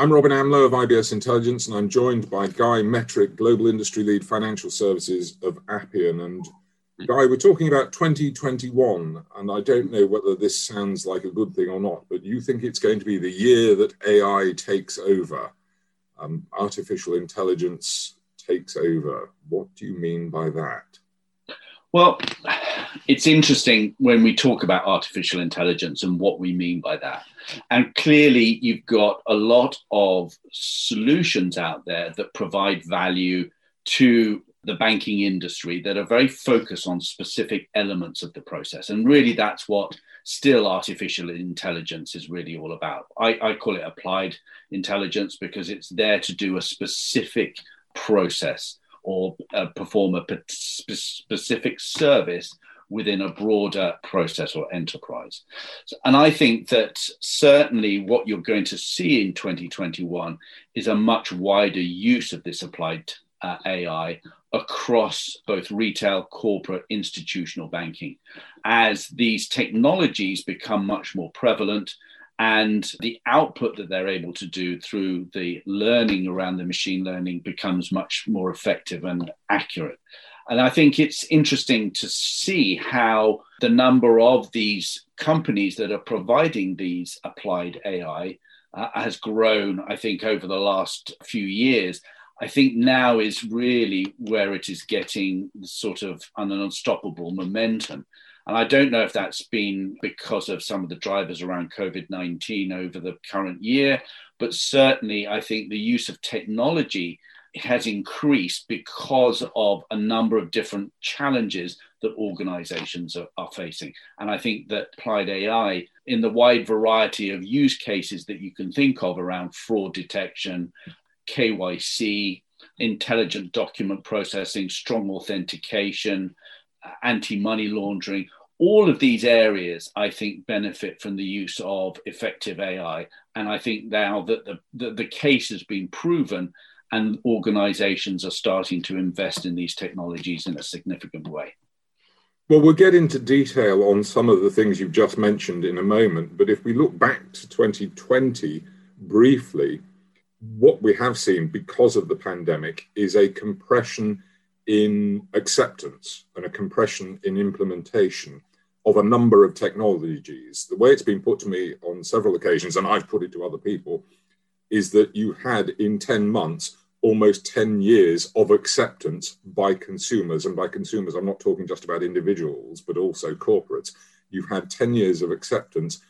I'm Robin Amlow of IBS Intelligence, and I'm joined by Guy Metric, Global Industry Lead Financial Services of Appian. And Guy, we're talking about 2021, and I don't know whether this sounds like a good thing or not, but you think it's going to be the year that AI takes over, artificial intelligence takes over. What do you mean by that? Well, it's interesting when we talk about artificial intelligence and what we mean by that. And clearly, you've got a lot of solutions out there that provide value to the banking industry that are very focused on specific elements of the process. And really, that's what still artificial intelligence is really all about. I call it applied intelligence because it's there to do a specific process or perform a specific service within a broader process or enterprise. And I think that certainly what you're going to see in 2021 is a much wider use of this applied AI across both retail, corporate, institutional banking, as these technologies become much more prevalent and the output that they're able to do through the learning around the machine learning becomes much more effective and accurate. And I think it's interesting to see how the number of these companies that are providing these applied AI has grown, I think, over the last few years. I think now is really where it is getting sort of an unstoppable momentum. And I don't know if that's been because of some of the drivers around COVID-19 over the current year, but certainly I think the use of technology has increased because of a number of different challenges that organizations are facing. And I think that applied AI in the wide variety of use cases that you can think of around fraud detection, KYC, intelligent document processing, strong authentication, anti-money laundering, all of these areas, I think, benefit from the use of effective AI. And I think now that the case has been proven and organizations are starting to invest in these technologies in a significant way. Well, we'll get into detail on some of the things you've just mentioned in a moment. But if we look back to 2020 briefly, what we have seen because of the pandemic is a compression in acceptance and a compression in implementation of a number of technologies. The way it's been put to me on several occasions, and I've put it to other people, is that you had in 10 months, almost 10 years of acceptance by consumers. And by consumers, I'm not talking just about individuals, but also corporates. You've had 10 years of acceptance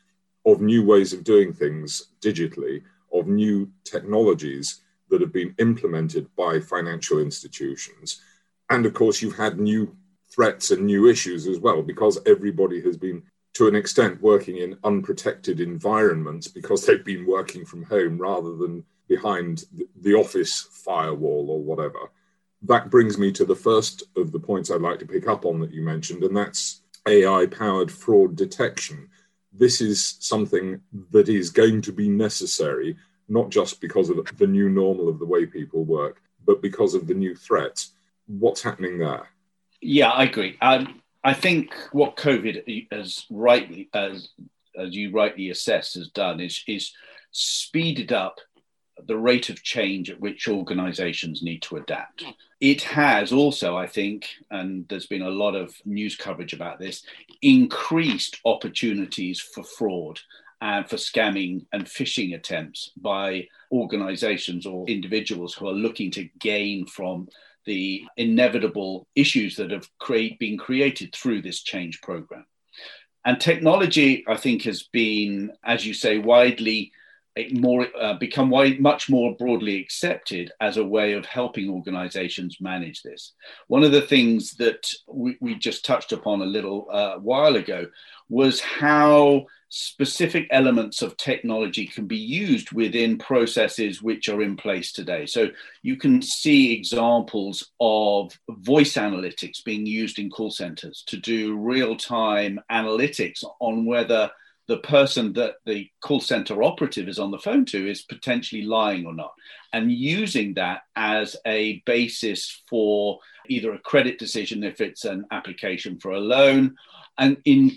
of new ways of doing things digitally, of new technologies that have been implemented by financial institutions. And of course, you've had new threats and new issues as well, because everybody has been, to an extent, working in unprotected environments because they've been working from home rather than behind the office firewall or whatever. That brings me to the first of the points I'd like to pick up on that you mentioned, and that's AI-powered fraud detection. This is something that is going to be necessary, not just because of the new normal of the way people work, but because of the new threats. What's happening there? Yeah, I agree. I think what COVID has rightly, as you rightly assessed, has done is speeded up the rate of change at which organizations need to adapt. It has also, I think, and there's been a lot of news coverage about this, increased opportunities for fraud and for scamming and phishing attempts by organizations or individuals who are looking to gain from the inevitable issues that have been created through this change program. And technology, I think, has been, as you say, much more broadly accepted as a way of helping organizations manage this. One of the things that we just touched upon a little while ago was how specific elements of technology can be used within processes which are in place today. So you can see examples of voice analytics being used in call centers to do real-time analytics on whether the person that the call center operative is on the phone to is potentially lying or not, and using that as a basis for either a credit decision if it's an application for a loan, and in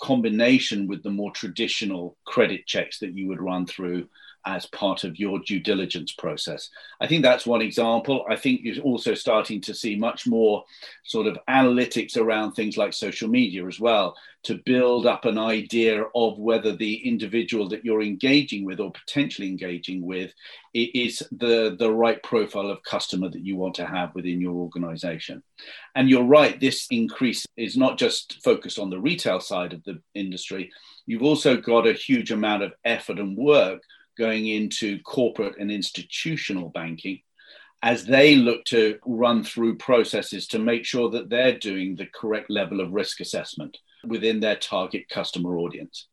combination with the more traditional credit checks that you would run through as part of your due diligence process. I think that's one example. I think you're also starting to see much more sort of analytics around things like social media as well, to build up an idea of whether the individual that you're engaging with or potentially engaging with is the right profile of customer that you want to have within your organization. And you're right, this increase is not just focused on the retail side of the industry. You've also got a huge amount of effort and work going into corporate and institutional banking as they look to run through processes to make sure that they're doing the correct level of risk assessment within their target customer audience.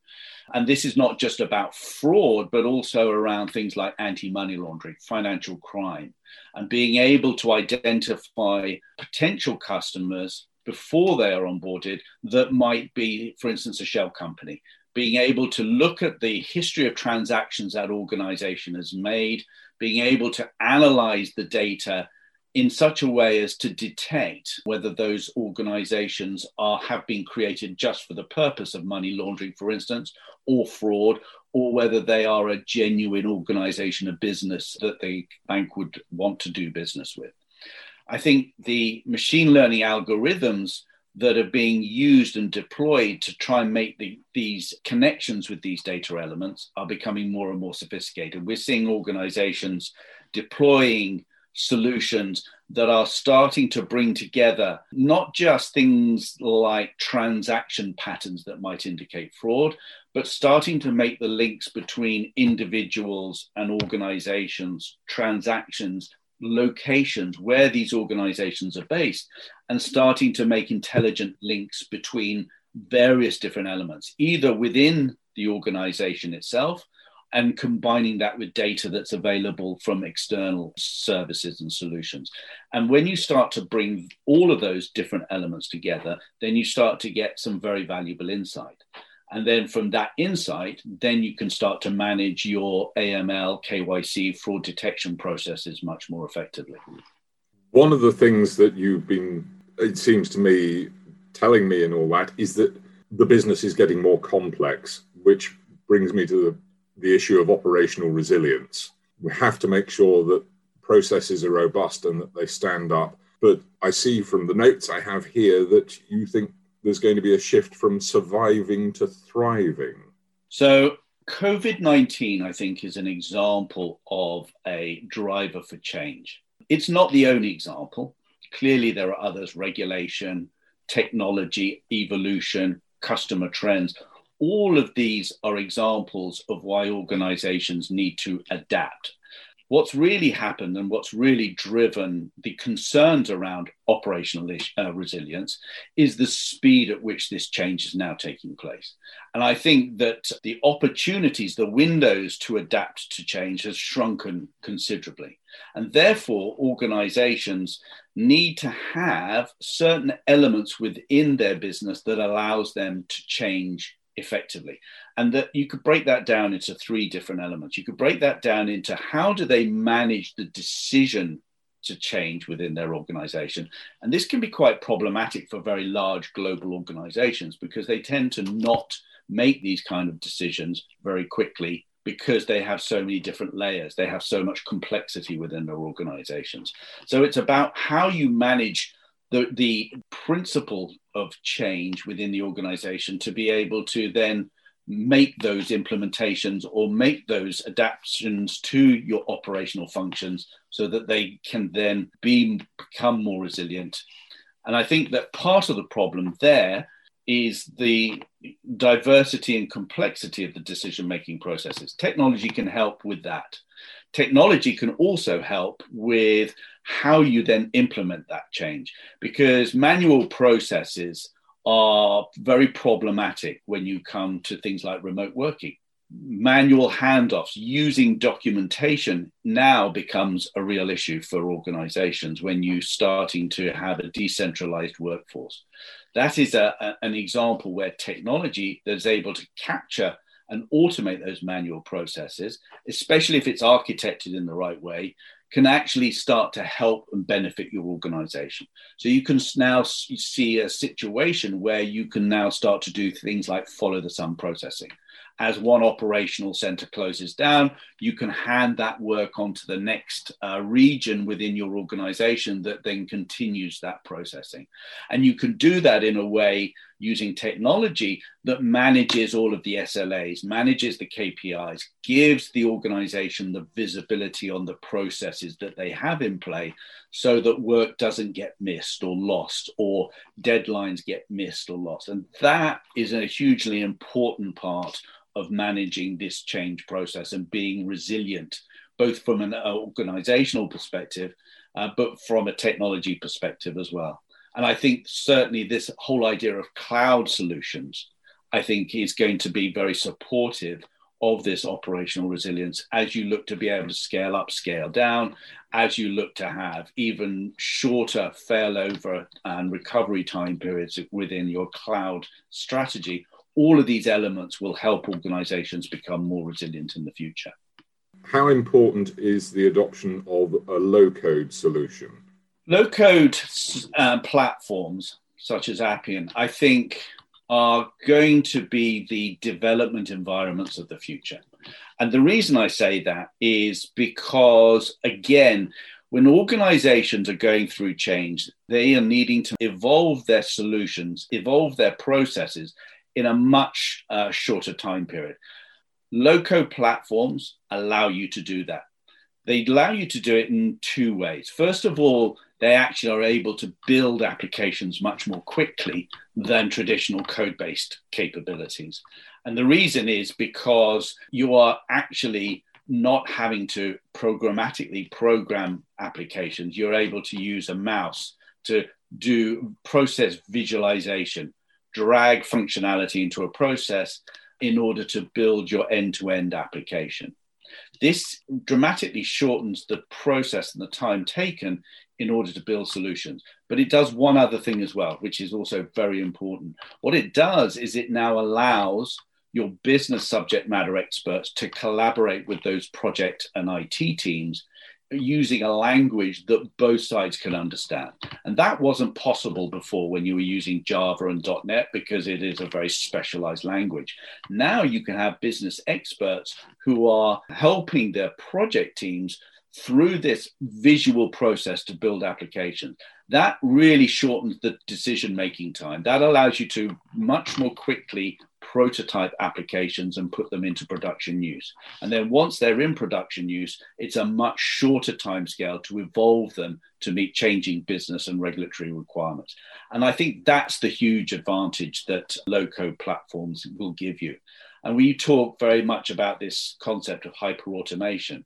And this is not just about fraud, but also around things like anti-money laundering, financial crime, and being able to identify potential customers before they are onboarded that might be, for instance, a shell company. Being able to look at the history of transactions that organization has made, being able to analyze the data in such a way as to detect whether those organizations have been created just for the purpose of money laundering, for instance, or fraud, or whether they are a genuine organization, a business that the bank would want to do business with. I think the machine learning algorithms that are being used and deployed to try and make these connections with these data elements are becoming more and more sophisticated. We're seeing organizations deploying solutions that are starting to bring together not just things like transaction patterns that might indicate fraud, but starting to make the links between individuals and organizations, transactions, locations, where these organizations are based, and starting to make intelligent links between various different elements, either within the organization itself and combining that with data that's available from external services and solutions. And when you start to bring all of those different elements together, then you start to get some very valuable insight. And then from that insight, then you can start to manage your AML, KYC, fraud detection processes much more effectively. One of the things that you've been, it seems to me, telling me and all that is that the business is getting more complex, which brings me to the issue of operational resilience. We have to make sure that processes are robust and that they stand up. But I see from the notes I have here that you think there's going to be a shift from surviving to thriving. So COVID-19, I think, is an example of a driver for change. It's not the only example. Clearly, there are others: regulation, technology, evolution, customer trends. All of these are examples of why organizations need to adapt. What's really happened and what's really driven the concerns around operational resilience is the speed at which this change is now taking place. And I think that the opportunities, the windows to adapt to change has shrunken considerably. And therefore, organizations need to have certain elements within their business that allows them to change effectively. And that you could break that down into three different elements. You could break that down into how do they manage the decision to change within their organization. And this can be quite problematic for very large global organizations because they tend to not make these kind of decisions very quickly because they have so many different layers. They have so much complexity within their organizations. So it's about how you manage the principle of change within the organization to be able to then make those implementations or make those adaptations to your operational functions so that they can then become more resilient. And I think that part of the problem there is the diversity and complexity of the decision-making processes. Technology can help with that. Technology can also help with how you then implement that change, because manual processes are very problematic when you come to things like remote working. Manual handoffs, using documentation now becomes a real issue for organizations when you're starting to have a decentralized workforce. That is an example where technology is able to capture and automate those manual processes, especially if it's architected in the right way, can actually start to help and benefit your organization. So you can now see a situation where you can now start to do things like follow the sun processing as one operational center closes down, you can hand that work on to the next region within your organization that then continues that processing. And you can do that in a way using technology that manages all of the SLAs, manages the KPIs, gives the organization the visibility on the processes that they have in play so that work doesn't get missed or lost, or deadlines get missed or lost. And that is a hugely important part of managing this change process and being resilient, both from an organizational perspective, but from a technology perspective as well. And I think certainly this whole idea of cloud solutions, I think, is going to be very supportive of this operational resilience as you look to be able to scale up, scale down, as you look to have even shorter failover and recovery time periods within your cloud strategy. All of these elements will help organizations become more resilient in the future. How important is the adoption of a low-code solution? Low-code platforms such as Appian, I think, are going to be the development environments of the future. And the reason I say that is because, again, when organizations are going through change, they are needing to evolve their solutions, evolve their processes in a much shorter time period. Low-code platforms allow you to do that. They allow you to do it in two ways. First of all, they actually are able to build applications much more quickly than traditional code-based capabilities. And the reason is because you are actually not having to programmatically program applications. You're able to use a mouse to do process visualization, drag functionality into a process in order to build your end-to-end application. This dramatically shortens the process and the time taken in order to build solutions. But it does one other thing as well, which is also very important. What it does is it now allows your business subject matter experts to collaborate with those project and IT teams using a language that both sides can understand. And that wasn't possible before when you were using Java and .NET, because it is a very specialized language. Now you can have business experts who are helping their project teams through this visual process to build applications. That really shortens the decision-making time. That allows you to much more quickly prototype applications and put them into production use. And then once they're in production use, it's a much shorter timescale to evolve them to meet changing business and regulatory requirements. And I think that's the huge advantage that low-code platforms will give you. And we talk very much about this concept of hyperautomation,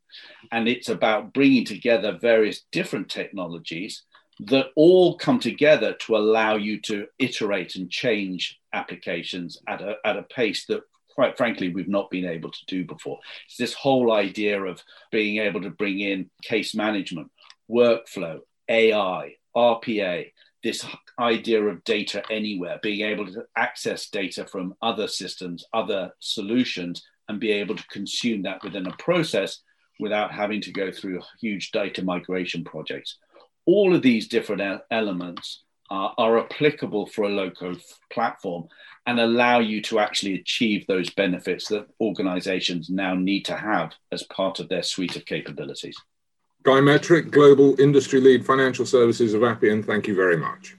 and it's about bringing together various different technologies that all come together to allow you to iterate and change applications at a pace that, quite frankly, we've not been able to do before. It's this whole idea of being able to bring in case management, workflow, AI, RPA, this idea of data anywhere, being able to access data from other systems, other solutions, and be able to consume that within a process without having to go through huge data migration projects. All of these different elements are applicable for a low-code platform and allow you to actually achieve those benefits that organizations now need to have as part of their suite of capabilities. Guy Metric, Global Industry Lead Financial Services of Appian, thank you very much.